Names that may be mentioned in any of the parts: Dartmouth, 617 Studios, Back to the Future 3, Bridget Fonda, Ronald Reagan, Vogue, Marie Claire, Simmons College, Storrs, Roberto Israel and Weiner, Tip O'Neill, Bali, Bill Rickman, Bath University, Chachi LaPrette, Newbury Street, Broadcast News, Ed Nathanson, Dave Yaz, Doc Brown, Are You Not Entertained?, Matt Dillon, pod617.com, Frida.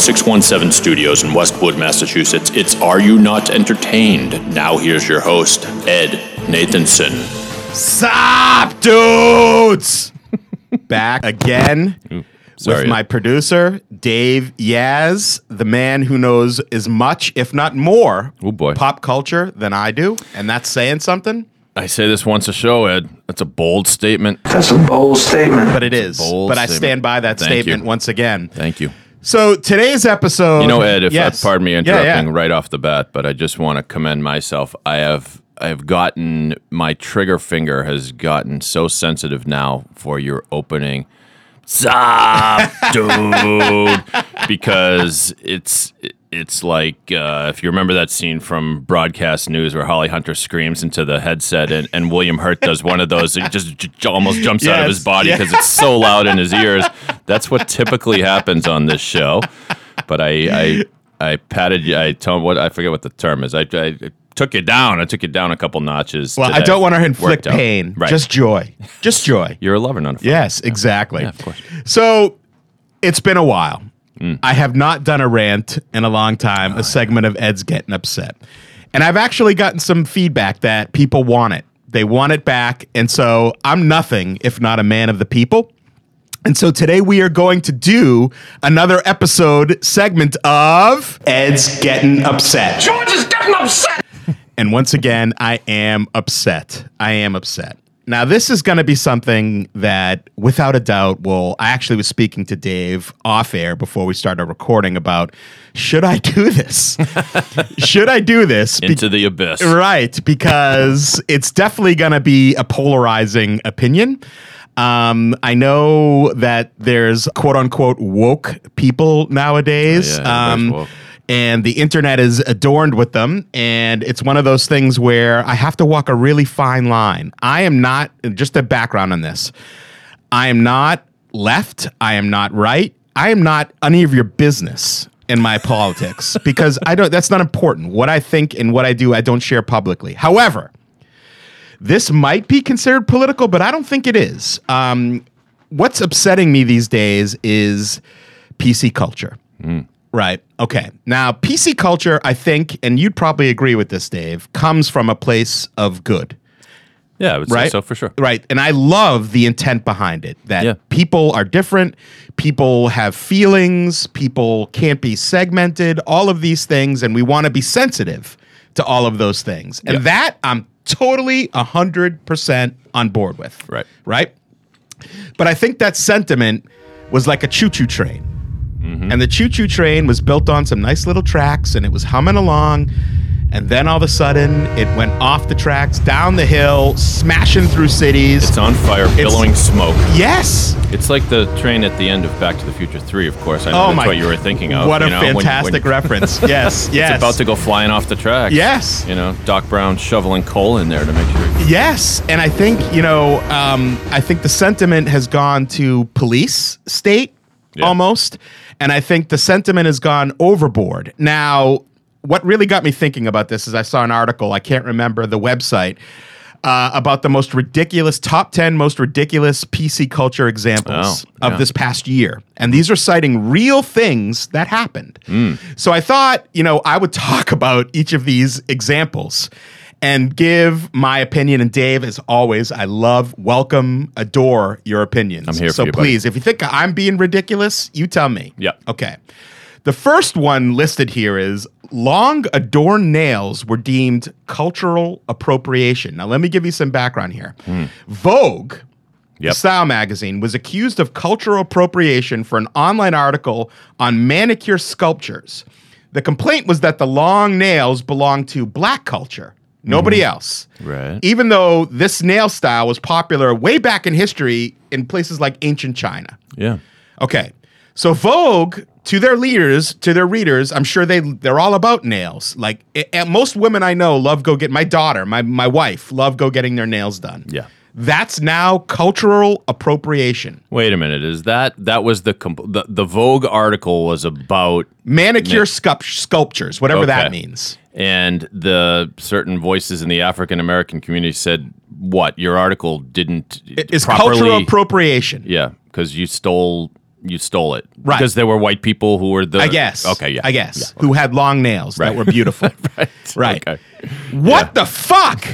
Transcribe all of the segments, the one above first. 617 Studios in Westwood, Massachusetts. It's Are You Not Entertained? Now here's your host, Ed Nathanson. Sup, dudes! Back again with my producer, Dave Yaz, the man who knows as much, if not more, pop culture than I do. And that's saying something. I say this once a show, Ed. That's a bold statement. That's a bold statement. But it is. But I stand by that statement once again. Thank you. So today's episode... You know, Ed, if pardon me interrupting right off the bat, but I just want to commend myself. I have gotten... My trigger finger has gotten so sensitive now for your opening... Stop, dude! Because it's like if you remember that scene from Broadcast News where Holly Hunter screams into the headset and William Hurt does one of those and just almost jumps out of his body because it's so loud in his ears. That's what typically happens on this show. But I patted you. I forget what the term is. I took you down. I took you down a couple notches. Well, I don't want to inflict pain. Right. Just joy. Just joy. You're a lover, not a friend. Yes, exactly. Yeah, of course. So it's been a while. I have not done a rant in a long time, a segment of Ed's Getting Upset. And I've actually gotten some feedback that people want it. They want it back. And so I'm nothing if not a man of the people. And so today we are going to do another episode segment of Ed's Getting Upset. George is getting upset. And once again, I am upset. I am upset. Now, this is going to be something that, without a doubt, I actually was speaking to Dave off air before we started recording about, should I do this? Should I do this? Into the abyss. Right, because it's definitely going to be a polarizing opinion. I know that there's quote-unquote woke people nowadays. Yeah, woke. And the internet is adorned with them. And it's one of those things where I have to walk a really fine line. I am not, just a background on this, I am not left. I am not right. I am not any of your business in my politics because that's not important. What I think and what I do, I don't share publicly. However, this might be considered political, but I don't think it is. What's upsetting me these days is PC culture. Right. Okay. Now, PC culture, I think, and you'd probably agree with this, Dave, comes from a place of good. Yeah, I would say so for sure. Right. And I love the intent behind it, that people are different, people have feelings, people can't be segmented, all of these things, and we want to be sensitive to all of those things. And that I'm totally 100% on board with. Right. Right? But I think that sentiment was like a choo-choo train. Mm-hmm. And the choo-choo train was built on some nice little tracks, and it was humming along. And then all of a sudden, it went off the tracks, down the hill, smashing through cities. It's on fire, billowing smoke. Yes. It's like the train at the end of Back to the Future 3, of course. I know that's what you were thinking of. What fantastic reference. Yes, yes. It's about to go flying off the tracks. Yes. You know, Doc Brown shoveling coal in there to make sure. Yes. And I think, I think the sentiment has gone to police state. Yeah. Almost. And I think the sentiment has gone overboard. Now, what really got me thinking about this is I saw an article, I can't remember the website, about the most ridiculous, top 10 most ridiculous PC culture examples of this past year. And these are citing real things that happened. So I thought, I would talk about each of these examples and give my opinion. And Dave, as always, I love, welcome, adore your opinions. I'm here for you, buddy. So please, if you think I'm being ridiculous, you tell me. Yeah. Okay. The first one listed here is long adorned nails were deemed cultural appropriation. Now, let me give you some background here. Vogue, the style magazine, was accused of cultural appropriation for an online article on manicure sculptures. The complaint was that the long nails belonged to black culture. Nobody else. Right. Even though this nail style was popular way back in history in places like ancient China. Yeah. Okay. So Vogue, to their leaders, to their readers, I'm sure they're all about nails. Like most women I know love my daughter, my wife, love getting their nails done. Yeah. That's now cultural appropriation. Wait a minute. Is that was the Vogue article was about manicure sculptures, whatever that means. And the certain voices in the African American community said, "What? Your article didn't. It's properly... cultural appropriation." Yeah, because you stole you stole it. Right. Because there were white people who were the... I guess. Okay, yeah. I guess. Yeah, okay. Who had long nails that were beautiful. Right. Okay. What the fuck?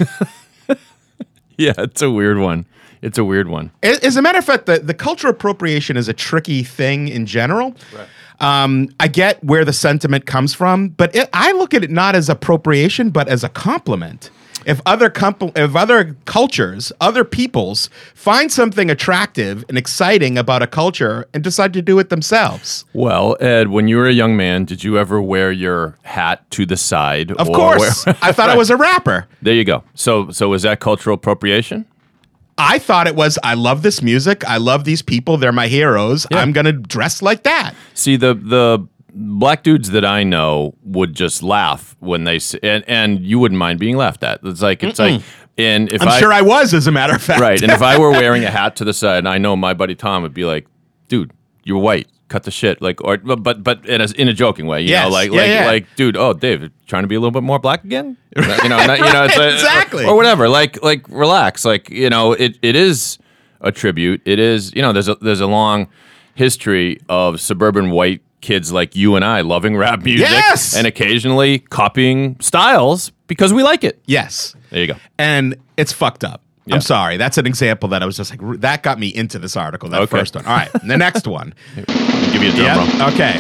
Yeah, it's a weird one. It's a weird one. As a matter of fact, the cultural appropriation is a tricky thing in general. Right. I get where the sentiment comes from, but I look at it not as appropriation, but as a compliment. If other cultures, other peoples, find something attractive and exciting about a culture and decide to do it themselves. Well, Ed, when you were a young man, did you ever wear your hat to the side? Of course. I thought I was a rapper. There you go. So is that cultural appropriation? I thought it was, I love this music. I love these people. They're my heroes. Yeah. I'm going to dress like that. See, the black dudes that I know would just laugh when they see, and you wouldn't mind being laughed at. It's like, and if I'm sure I was, as a matter of fact. Right. And if I were wearing a hat to the side, and I know my buddy Tom would be like, dude, you're white. Cut the shit, like, or but in a joking way, you know, like, dude, oh, Dave, trying to be a little bit more black again, it's like, exactly, or whatever, like, relax, like, you know, it is a tribute. It is, you know, there's a long history of suburban white kids like you and I loving rap music, yes, and occasionally copying styles because we like it. Yes, there you go, and it's fucked up. Yeah. I'm sorry. That's an example that I was just like, that got me into this article, that first one. All right, the next one. Give me a drum roll. Okay.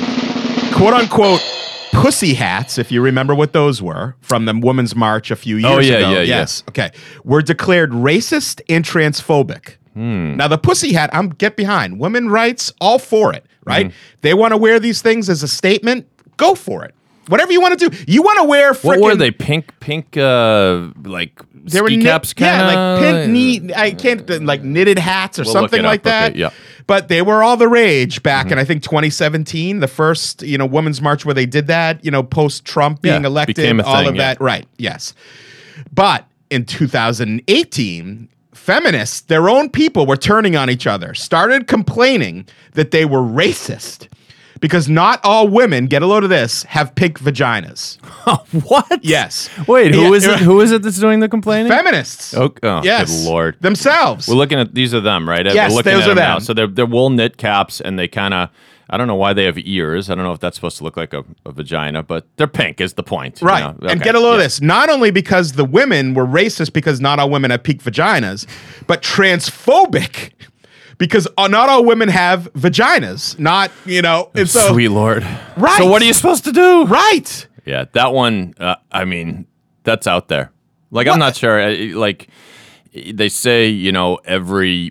Quote, unquote, pussy hats, if you remember what those were, from the Women's March a few years ago. Yeah. Okay. Were declared racist and transphobic. Now, the pussy hat, I'm get behind. Women rights, all for it, right? They want to wear these things as a statement, go for it. Whatever you want to do. You want to wear freaking... What were they? Pink, like... They were caps, kind of. Yeah, like pin knee, I can't, like knitted hats or something like that. Okay, yeah. But they were all the rage back in, I think, 2017, the first, Women's March where they did that, post Trump being elected, became a thing, all of that. Right. Yes. But in 2018, feminists, their own people, were turning on each other, started complaining that they were racist. Because not all women, get a load of this, have pink vaginas. What? Yes. Wait, who is it that's doing the complaining? Feminists. Oh yes. Good Lord. Themselves. We're looking at, these are them, right? Yes, we're looking those at them. Now. So they're wool knit caps, and they kind of, I don't know why they have ears. I don't know if that's supposed to look like a vagina, but they're pink is the point. Right. Okay. And get a load of this. Not only because the women were racist because not all women have pink vaginas, but transphobic. Because not all women have vaginas, and so... Sweet Lord. Right. So what are you supposed to do? Right. Yeah, that one, that's out there. Like, what? I'm not sure. Like, they say, every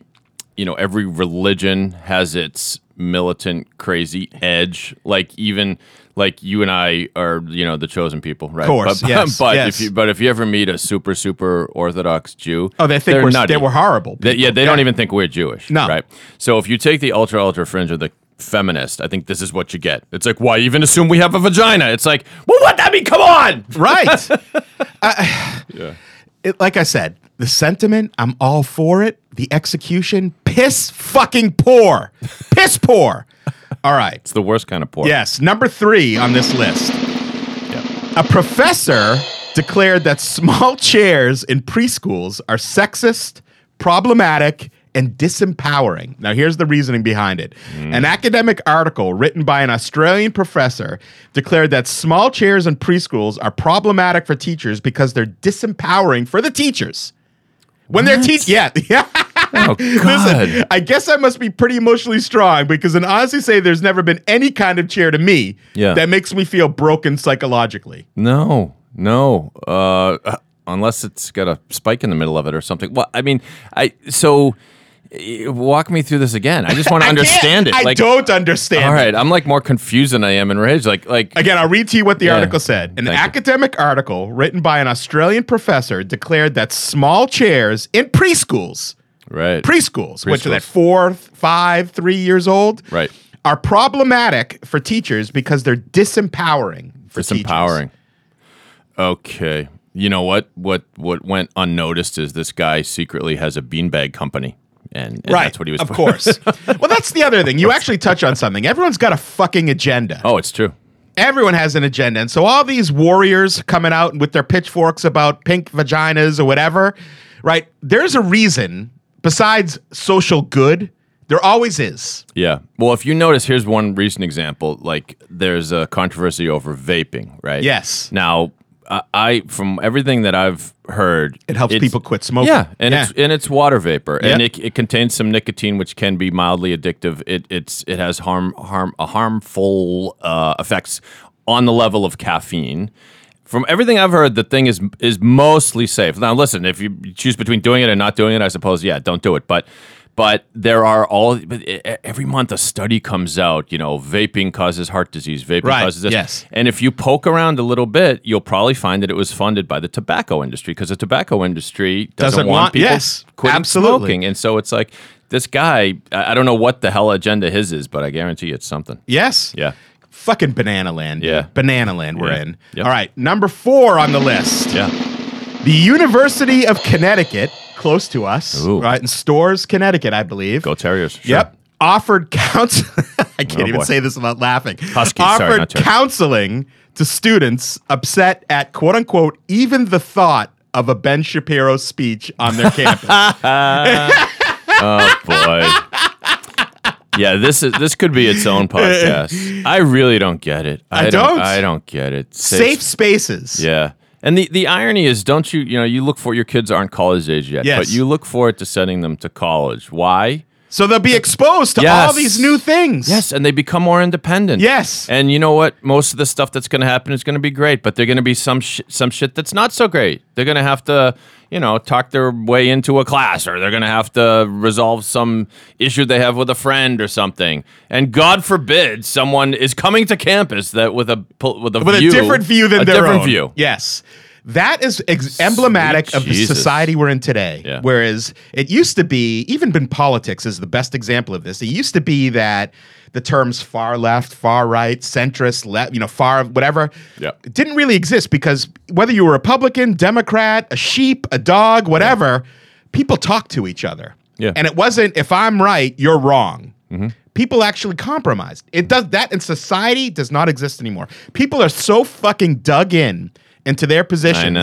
religion has its militant, crazy edge. Like, even... Like, you and I are, the chosen people, right? Of course, yes. If you ever meet a super, super Orthodox Jew... Oh, they think they were horrible people. They don't even think we're Jewish. No. Right? So if you take the ultra, ultra fringe of the feminist, I think this is what you get. It's like, why even assume we have a vagina? It's like, well, what? I mean, come on! Right. Like I said, the sentiment, I'm all for it. The execution, piss fucking poor. Piss poor. All right. It's the worst kind of pork. Yes. Number 3 on this list. Yep. A professor declared that small chairs in preschools are sexist, problematic, and disempowering. Now, here's the reasoning behind it. An academic article written by an Australian professor declared that small chairs in preschools are problematic for teachers because they're disempowering for the teachers. When they're teaching. Yeah. Oh, God. Listen, I guess I must be pretty emotionally strong because, and honestly, say there's never been any kind of chair to me that makes me feel broken psychologically. No. Unless it's got a spike in the middle of it or something. Well, I mean, walk me through this again. I just want to understand it. I don't understand it. All right. I'm more confused than I am enraged. Again, I'll read to you what the article said. An academic article written by an Australian professor declared that small chairs in preschools... Right. Preschools, which are 4, 5, 3 years old, are problematic for teachers because they're disempowering for teachers. Disempowering. Okay. You know what? What went unnoticed is this guy secretly has a beanbag company. And that's what he was... Of course. Well, that's the other thing. You actually touch on something. Everyone's got a fucking agenda. Oh, it's true. Everyone has an agenda. And so all these warriors coming out with their pitchforks about pink vaginas or whatever, right? There's a reason... Besides social good, There always is. Yeah. Well, if you notice, here's one recent example. Like, there's a controversy over vaping, right? Yes. Now, I from everything that I've heard, it helps people quit smoking. Yeah, it's water vapor, and it contains some nicotine, which can be mildly addictive. It has harmful effects on the level of caffeine. From everything I've heard, the thing is mostly safe. Now, listen, if you choose between doing it and not doing it, I suppose, yeah, don't do it. But there are every month a study comes out, you know, vaping causes heart disease, vaping causes this. Yes. And if you poke around a little bit, you'll probably find that it was funded by the tobacco industry, because the tobacco industry doesn't want people quitting smoking. And so it's like, this guy, I don't know what the hell agenda his is, but I guarantee it's something. Yes. Yeah. Fucking banana land. Yeah. Banana land we're in. Yep. All right. Number 4 on the list. Yeah. The University of Connecticut, close to us, right, in Storrs, Connecticut, I believe. Go Terriers. Sure. Yep. Offered counseling. I can't even say this without laughing. Huskies, offered counseling to students upset at, quote unquote, even the thought of a Ben Shapiro speech on their campus. Oh, boy. Yeah, this could be its own podcast. I really don't get it. I don't get it. Safe spaces. Yeah. And the irony is, don't you know, you look for, your kids aren't college age yet, but you look forward to sending them to college. Why? So they'll be exposed to all these new things. Yes, and they become more independent. Yes. And you know what? Most of the stuff that's going to happen is going to be great, but they're going to be some shit that's not so great. They're going to have to, you know, talk their way into a class, or they're going to have to resolve some issue they have with a friend or something. And God forbid someone is coming to campus that with a different view than their own. A different view. Yes. That is emblematic of the society we're in today, whereas it used to be, even in politics is the best example of this. It used to be that the terms far left, far right, centrist, left, you know, far whatever, didn't really exist, because whether you were Republican, Democrat, a sheep, a dog, whatever, people talked to each other. Yeah. And it wasn't, if I'm right, you're wrong. Mm-hmm. People actually compromised. It does that in society does not exist anymore. People are so fucking dug in into their positions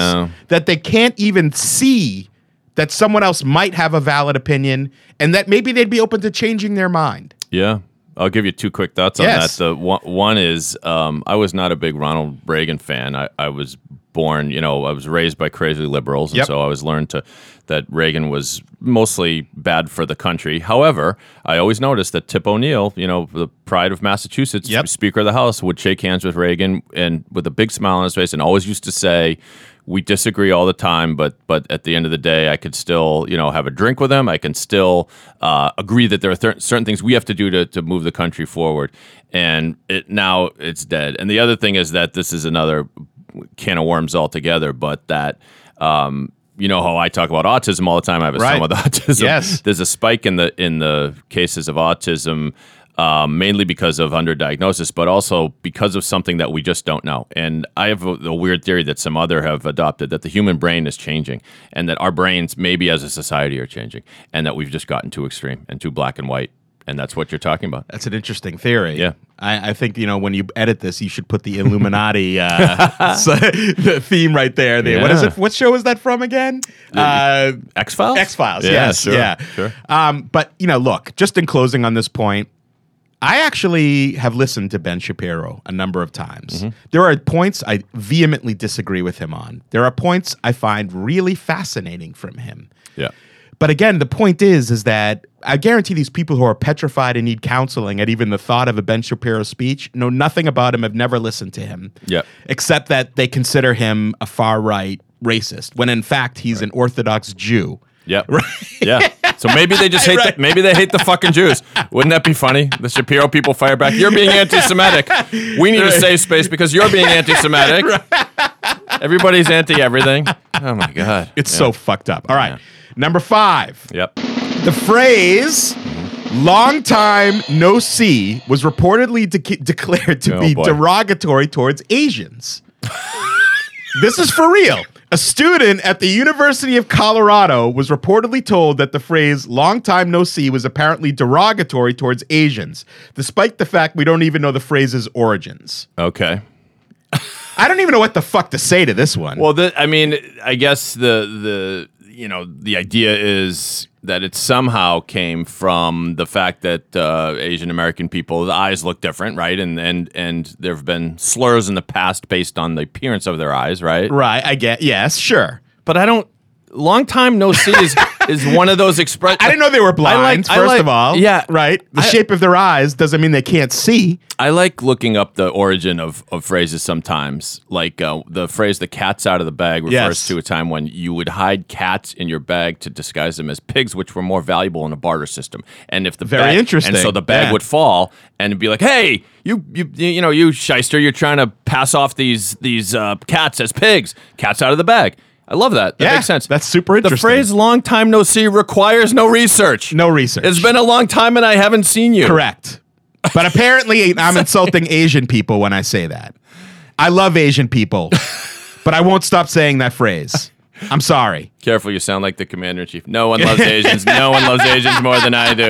that they can't even see that someone else might have a valid opinion, and that maybe they'd be open to changing their mind. Yeah. I'll give you two quick thoughts on that. The one is I was not a big Ronald Reagan fan. I was born, you know, I was raised by crazy liberals, and so I was learned that Reagan was mostly bad for the country. However, I always noticed that Tip O'Neill, you know, the pride of Massachusetts, Speaker of the House, would shake hands with Reagan and with a big smile on his face, and always used to say, "We disagree all the time, but at the end of the day, I could still, you know, have a drink with them. I can still agree that there are certain things we have to do to move the country forward." And now it's dead. And the other thing is that this is another can of worms altogether, but that you know how I talk about autism all the time. I have a son with autism. Yes. There's a spike in the cases of autism. Mainly because of underdiagnosis, but also because of something that we just don't know. And I have a weird theory that some other have adopted, that the human brain is changing, and that our brains maybe as a society are changing, and that we've just gotten too extreme and too black and white. And that's what you're talking about. That's an interesting theory. Yeah. I think, you know, when you edit this, you should put the Illuminati the theme right there. Yeah. What is it? What show is that from again? X-Files? X-Files, yes. Sure, yeah, sure. But, you know, look, just in closing on this point, I actually have listened to Ben Shapiro a number of times. Mm-hmm. There are points I vehemently disagree with him on. There are points I find really fascinating from him. Yeah. But again, the point is that I guarantee these people who are petrified and need counseling at even the thought of a Ben Shapiro speech know nothing about him, have never listened to him. Yeah. Except that they consider him a far-right racist, when in fact he's an Orthodox Jew. Yeah. Right? Yeah. So maybe they just hate maybe they hate the fucking Jews. Wouldn't that be funny? The Shapiro people fire back. You're being anti-Semitic. We need a safe space because you're being anti-Semitic. Everybody's anti-everything. Oh, my God. It's so fucked up. All right. Yeah. Number 5. Yep. The phrase long time no see was reportedly declared to be derogatory towards Asians. This is for real. A student at the University of Colorado was reportedly told that the phrase long time no see was apparently derogatory towards Asians, despite the fact we don't even know the phrase's origins. Okay. I don't even know what the fuck to say to this one. Well, I guess the idea is that it somehow came from the fact that Asian American people's eyes look different, right? And there have been slurs in the past based on the appearance of their eyes, right? Right, I get, yes, sure. But I don't, long time no see is one of those expressions. I didn't know they were blind, first of all. Yeah. Right? The shape of their eyes doesn't mean they can't see. I like looking up the origin of phrases sometimes. Like the phrase, the cat's out of the bag, refers to a time when you would hide cats in your bag to disguise them as pigs, which were more valuable in a barter system. And if the interesting. And so the bag would fall and it'd be like, hey, you shyster, you're trying to pass off these cats as pigs. Cat's out of the bag. I love that. That makes sense. That's super interesting. The phrase long time no see requires no research. No research. It's been a long time and I haven't seen you. Correct. But apparently I'm insulting Asian people when I say that. I love Asian people, but I won't stop saying that phrase. I'm sorry. Careful, you sound like the commander-in-chief. No one loves Asians. No one loves Asians more than I do.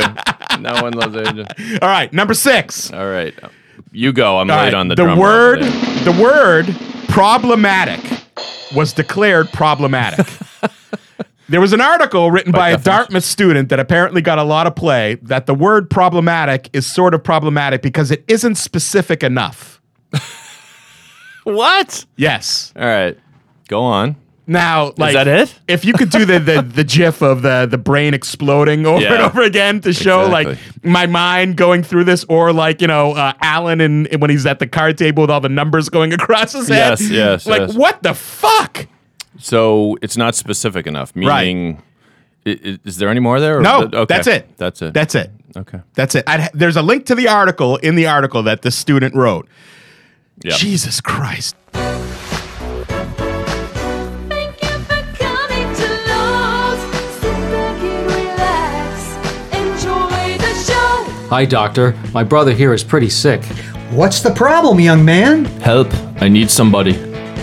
No one loves Asians. All right, number 6. All right. You go. I'm late on the drum roll today. The word problematic was declared problematic. There was an article written by a Dartmouth student that apparently got a lot of play that the word problematic is sort of problematic because it isn't specific enough. What? Yes. All right. Go on. Now, like, is that it? If you could do the gif of the brain exploding over and over again to show like my mind going through this, or like, you know, Alan and when he's at the card table with all the numbers going across his head. Yes. Like, what the fuck? So it's not specific enough. Meaning, is there any more there? No, that's it. Okay, that's it. There's a link to the article in the article that the student wrote. Yep. Jesus Christ. Hi, doctor. My brother here is pretty sick. What's the problem, young man? Help. I need somebody.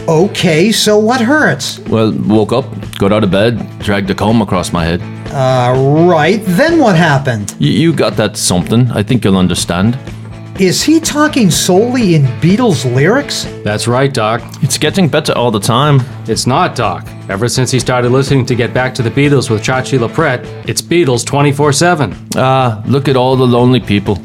Okay, so what hurts? Well, woke up, got out of bed, dragged a comb across my head. Right. Then what happened? You got that something. I think you'll understand. Is he talking solely in Beatles lyrics? That's right, Doc. It's getting better all the time. It's not, Doc. Ever since he started listening to Get Back to the Beatles with Chachi LaPrette, it's Beatles 24/7. Look at all the lonely people.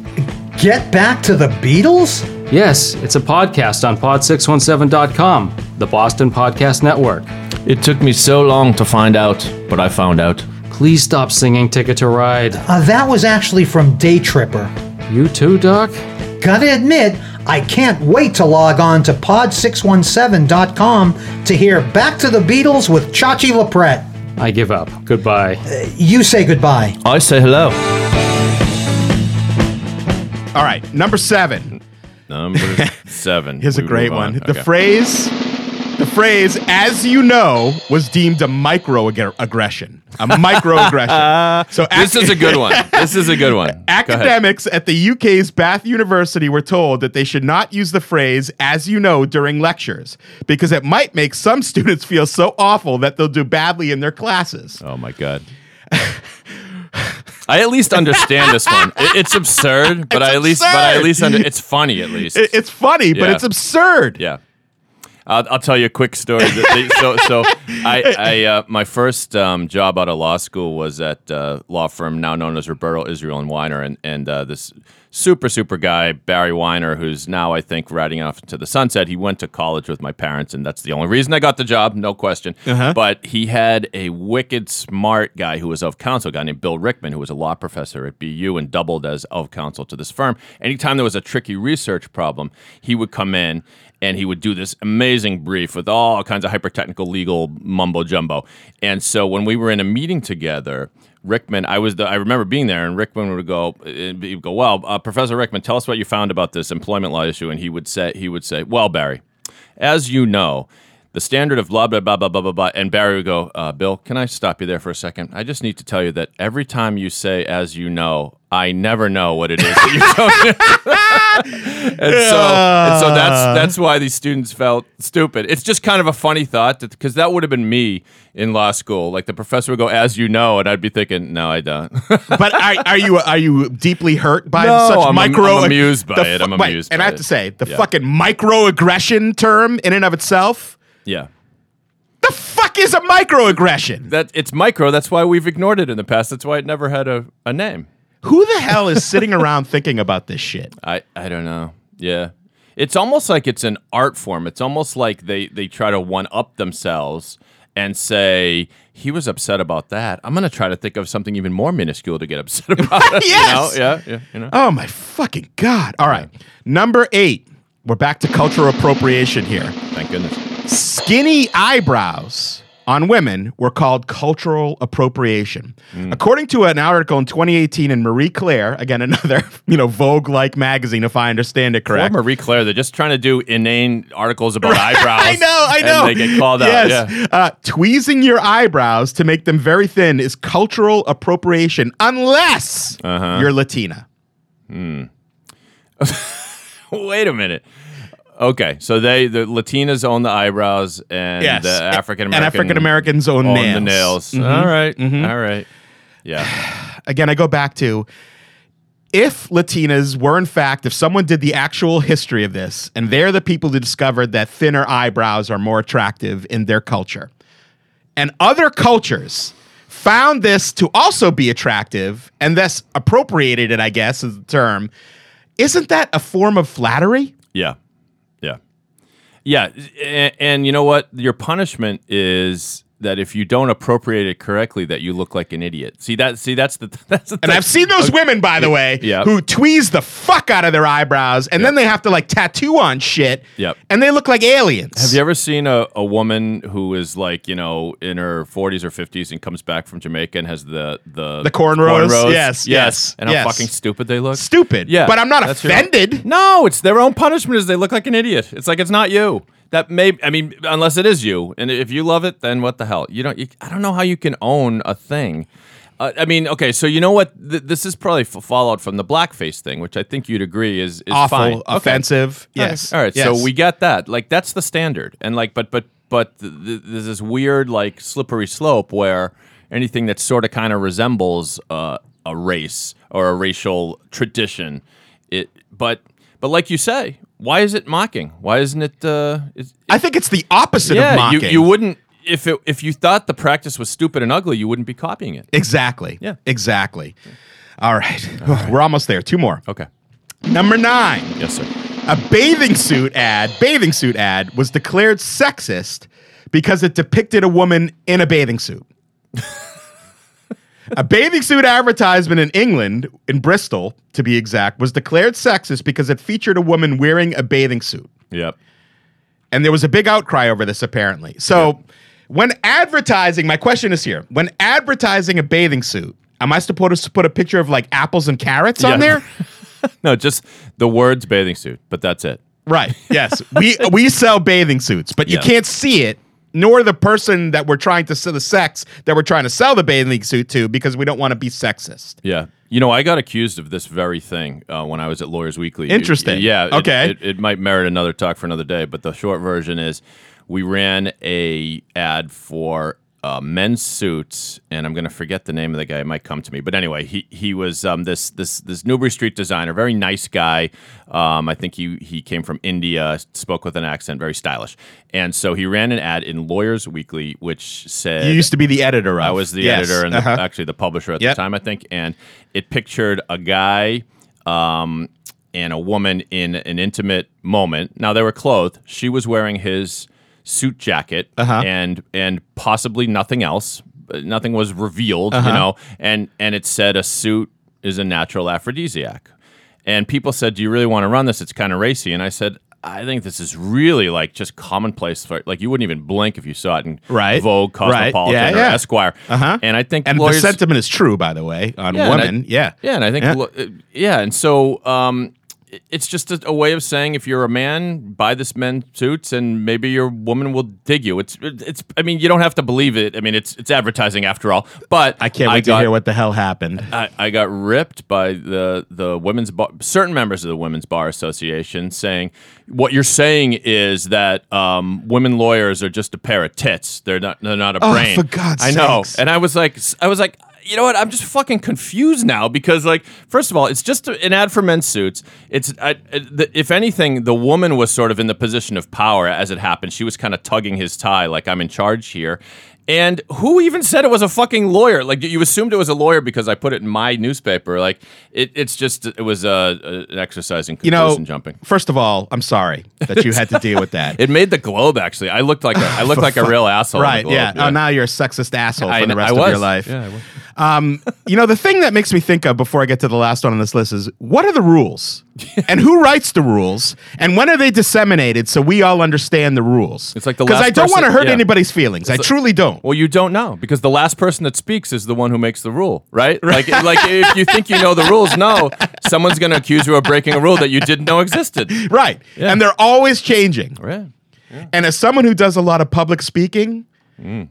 Get Back to the Beatles? Yes, it's a podcast on pod617.com, the Boston Podcast Network. It took me so long to find out, but I found out. Please stop singing Ticket to Ride. That was actually from Day Tripper. You too, Doc? Gotta admit, I can't wait to log on to pod617.com to hear Back to the Beatles with Chachi LaPrette. I give up. Goodbye. You say goodbye. I say hello. All right, number 7. Here's a great one. Okay. The phrase, as you know, was deemed a microaggression. A microaggression. So This is a good one. Academics at the UK's Bath University were told that they should not use the phrase, as you know, during lectures, because it might make some students feel so awful that they'll do badly in their classes. Oh, my God. I at least understand this one. It's absurd, but it's funny at least. It's funny, but it's absurd. Yeah. I'll tell you a quick story. So I my first job out of law school was at a law firm now known as Roberto Israel and Weiner, and this super, super guy, Barry Weiner, who's now, I think, riding off into the sunset. He went to college with my parents, and that's the only reason I got the job, no question. Uh-huh. But he had a wicked smart guy who was of counsel, a guy named Bill Rickman, who was a law professor at BU and doubled as of counsel to this firm. Anytime there was a tricky research problem, he would come in, and he would do this amazing brief with all kinds of hyper-technical legal mumbo-jumbo. And so when we were in a meeting together, Rickman, I remember being there, and Rickman would go, well, Professor Rickman, tell us what you found about this employment law issue. And he would say, well, Barry, as you know, the standard of blah, blah, blah, blah, blah, blah, blah. And Barry would go, Bill, can I stop you there for a second? I just need to tell you that every time you say, as you know, I never know what it is that you told me. and so that's why these students felt stupid. It's just kind of a funny thought, because that would have been me in law school. Like the professor would go, as you know, and I'd be thinking, no, I don't. But are you deeply hurt by such micro? I'm amused by it. I have to say, the fucking microaggression term in and of itself. Yeah. The fuck is a microaggression? It's micro. That's why we've ignored it in the past. That's why it never had a name. Who the hell is sitting around thinking about this shit? I don't know. Yeah. It's almost like it's an art form. It's almost like they try to one-up themselves and say, he was upset about that. I'm going to try to think of something even more minuscule to get upset about. Yes! You know? Yeah, you know? Oh, my fucking God. All right. Yeah. Number 8. We're back to cultural appropriation here. Thank goodness. Skinny eyebrows on women were called cultural appropriation. Mm. According to an article in 2018 in Marie Claire, again, another Vogue-like magazine, if I understand it correct. Poor Marie Claire, they're just trying to do inane articles about eyebrows. I know. And they get called out. Yeah. Tweezing your eyebrows to make them very thin is cultural appropriation, unless you're Latina. Hmm. Wait a minute. Okay, so the Latinas own the eyebrows, and the African Americans own the nails. Mm-hmm. All right. Yeah. Again, I go back to, if Latinas were, in fact, if someone did the actual history of this, and they're the people who discovered that thinner eyebrows are more attractive in their culture, and other cultures found this to also be attractive, and thus appropriated it, I guess is the term, isn't that a form of flattery? Yeah, and you know what? Your punishment is that if you don't appropriate it correctly, that you look like an idiot. That's the thing. And I've seen those women, by the way, who tweeze the fuck out of their eyebrows, and then they have to tattoo on shit, and they look like aliens. Have you ever seen a woman who is in her 40s or 50s and comes back from Jamaica and has the cornrows? Yes. And how fucking stupid they look. Stupid. Yeah. But I'm not offended. No, it's their own punishment is they look like an idiot. It's like it's not you. That may, unless it is you, and if you love it, then what the hell? I don't know how you can own a thing. Okay, so you know what? This is probably fallout from the blackface thing, which I think you'd agree is awful, fine. Offensive. Okay. Yes. All right. Yes. So we got that. That's the standard, and but there's this weird slippery slope where anything that sort of kind of resembles a race or a racial tradition, but like you say. Why is it mocking? Why isn't it? I think it's the opposite of mocking. You wouldn't if you thought the practice was stupid and ugly, you wouldn't be copying it. Exactly. Yeah. Exactly. All right. We're almost there. 2 more. Okay. Number 9. Yes, sir. A bathing suit ad was declared sexist because it depicted a woman in a bathing suit. A bathing suit advertisement in England, in Bristol, to be exact, was declared sexist because it featured a woman wearing a bathing suit. Yep. And there was a big outcry over this, apparently. So when advertising, my question is here, when advertising a bathing suit, am I supposed to put a picture of apples and carrots on there? No, just the words bathing suit, but that's it. Right, yes. We sell bathing suits, but you can't see it. Nor the person that we're trying to sell the sex that we're trying to sell the bathing suit to, because we don't want to be sexist. Yeah. You know, I got accused of this very thing when I was at Lawyers Weekly. Interesting. Okay. It might merit another talk for another day, but the short version is we ran a ad for men's suits, and I'm going to forget the name of the guy. It might come to me. But anyway, he was this Newbury Street designer, very nice guy. I think he came from India, spoke with an accent, very stylish. And so he ran an ad in Lawyers Weekly, which said... You used to be the editor of... I was the editor and the publisher at the time, I think. And it pictured a guy and a woman in an intimate moment. Now, they were clothed. She was wearing his suit jacket and possibly nothing else. Nothing was revealed, and it said a suit is a natural aphrodisiac. And people said, do you really want to run this? It's kind of racy. And I said, I think this is really just commonplace. You wouldn't even blink if you saw it in Vogue, Cosmopolitan, or Esquire. And I think... And lawyers, the sentiment is true, by the way, on women. Yeah, and I think... and so... It's just a way of saying if you're a man, buy this men's suits, and maybe your woman will dig you. It's. I mean, you don't have to believe it. I mean, it's advertising after all. But I can't wait to hear what the hell happened. I got ripped by the women's bar, certain members of the Women's Bar Association, saying what you're saying is that women lawyers are just a pair of tits. They're not a brain. For God's sakes. I know. And I was like. you know what? I'm just fucking confused now because, like, first of all, it's just an ad for men's suits. If anything, the woman was sort of in the position of power as it happened. She was kind of tugging his tie, like, I'm in charge here. And who even said it was a fucking lawyer? Like, you assumed it was a lawyer because I put it in my newspaper. Like, it was an exercise in conclusion jumping. First of all, I'm sorry that you had to deal with that. It made the Globe, actually. I looked like a real asshole. Right? Globe, yeah. Oh, now you're a sexist asshole for the rest of your life. Yeah, I was. The thing that makes me think of before I get to the last one on this list is, what are the rules and who writes the rules and when are they disseminated so we all understand the rules? It's like the last person. Because I don't want to hurt anybody's feelings. I truly don't. Well, you don't know because the last person that speaks is the one who makes the rule, right? Like if you think you know the rules, someone's going to accuse you of breaking a rule that you didn't know existed. Right. Yeah. And they're always changing. Right. Yeah. And as someone who does a lot of public speaking,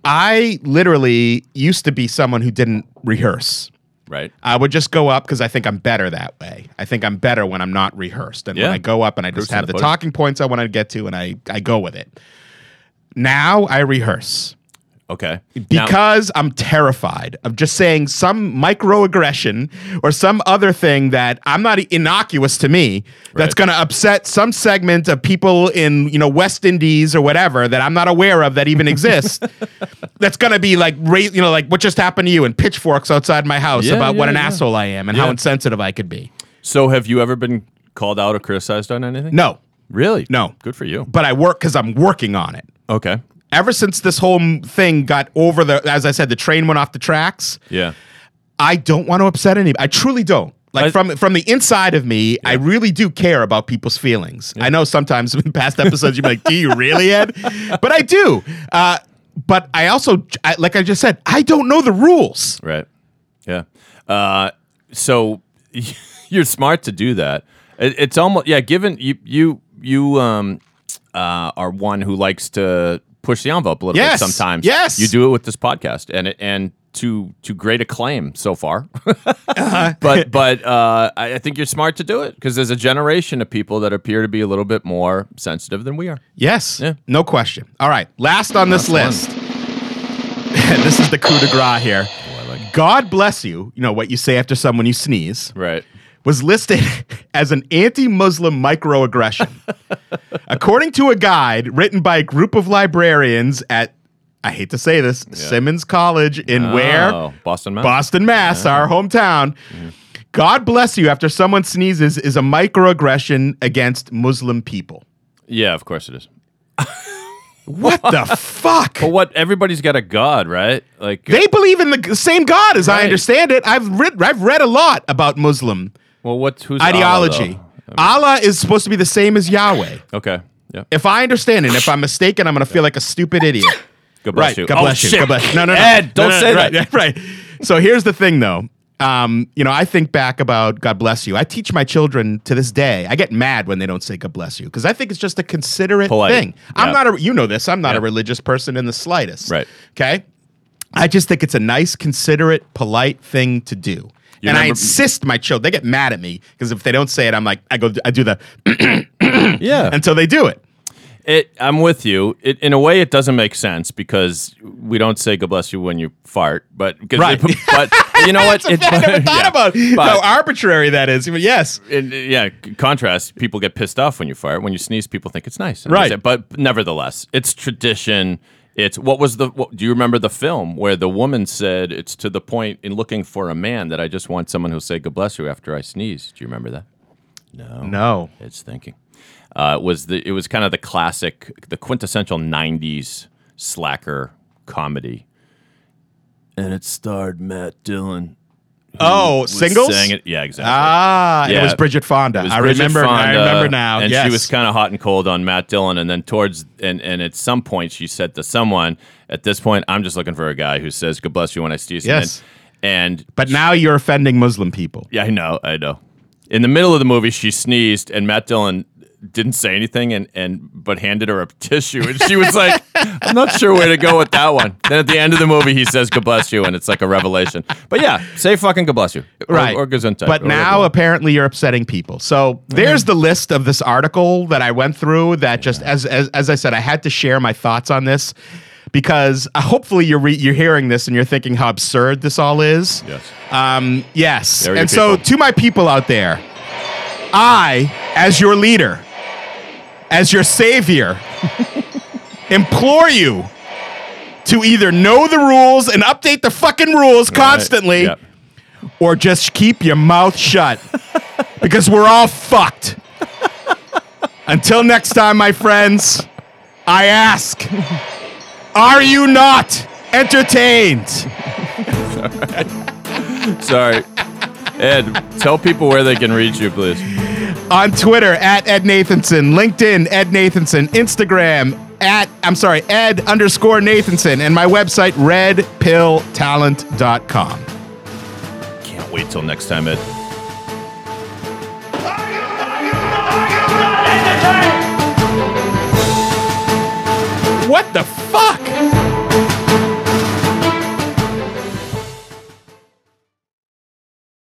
I literally used to be someone who didn't rehearse. Right. I would just go up because I think I'm better that way. I think I'm better when I'm not rehearsed. And when I go up and I just have the talking points I want to get to and I go with it. Now I rehearse. Okay. Because I'm terrified of just saying some microaggression or some other thing that I'm not innocuous to me that's going to upset some segment of people in, West Indies or whatever that I'm not aware of that even exists. That's going to be like, like what just happened to you and pitchforks outside my house about what an asshole I am and how insensitive I could be. So have you ever been called out or criticized on anything? No. Really? No. Good for you. But I work because I'm working on it. Okay. Ever since this whole thing got over as I said, the train went off the tracks. Yeah, I don't want to upset anybody. I truly don't. Like from the inside of me, I really do care about people's feelings. Yeah. I know sometimes in past episodes you're like, "Do you really, Ed?" But I do. But I also, like I just said, I don't know the rules. Right. Yeah. So you're smart to do that. It's almost given you are one who likes to push the envelope a little bit sometimes. Yes. You do it with this podcast and to great acclaim so far. But I think you're smart to do it because there's a generation of people that appear to be a little bit more sensitive than we are. Yes. Yeah. No question. All right. Last on this list. This is the coup de grace here. Oh, God bless you. You know what you say after someone you sneeze. Right. Was listed as an anti-Muslim microaggression. According to a guide written by a group of librarians at, I hate to say this, Simmons College in Boston, Mass. Boston, Mass, our hometown. Yeah. God bless you after someone sneezes is a microaggression against Muslim people. Yeah, of course it is. What the fuck? Well, everybody's got a god, right? Like they believe in the same god as I understand it. I've read a lot about Muslim. Well, whose ideology? Allah is supposed to be the same as Yahweh. Okay. Yeah. If I understand it, if I'm mistaken, I'm going to feel like a stupid idiot. God bless you. God bless you. God bless you. No. Ed, don't say that. Right. So here's the thing, though. I think back about God bless you. I teach my children to this day. I get mad when they don't say God bless you because I think it's just a considerate thing. Yep. I'm not a religious person in the slightest. Right. Okay. I just think it's a nice, considerate, polite thing to do. I insist my children, they get mad at me because if they don't say it, I'm like, I do the until they do it. I'm with you. In a way, it doesn't make sense because we don't say God bless you when you fart. But you know what? I never thought about how arbitrary that is. But yes. Contrast, people get pissed off when you fart. When you sneeze, people think it's nice. Right. But nevertheless, it's tradition. It's do you remember the film where the woman said it's to the point in looking for a man that I just want someone who'll say God bless you after I sneeze? Do you remember that? No. It's thinking. It was kind of the classic, the quintessential 90s slacker comedy. And it starred Matt Dillon. Oh, Singles? Yeah, exactly. Yeah. It was Bridget Fonda. I remember now. And she was kind of hot and cold on Matt Dillon. And then and at some point she said to someone, at this point, I'm just looking for a guy who says, God bless you when I sneeze. Yes. But now you're offending Muslim people. Yeah, I know. In the middle of the movie, she sneezed and Matt Dillon didn't say anything but handed her a tissue and she was like, I'm not sure where to go with that one. Then at the end of the movie he says God bless you and it's like a revelation. But yeah, say fucking God bless you. Right. Or Gesundheit. But now apparently you're upsetting people. So there's the list of this article that I went through that just as I said, I had to share my thoughts on this because hopefully you're hearing this and you're thinking how absurd this all is. Yes. Yes. And so to my people out there, I, as your leader, as your savior, implore you to either know the rules and update the fucking rules constantly, right. Yep. Or just keep your mouth shut because we're all fucked. Until next time, my friends, I ask, are you not entertained? Sorry. Ed, tell people where they can reach you, please. On Twitter, at Ed Nathanson, LinkedIn, Ed Nathanson, Instagram, Ed _ Nathanson, and my website, redpilltalent.com. Can't wait till next time, Ed. What the fuck?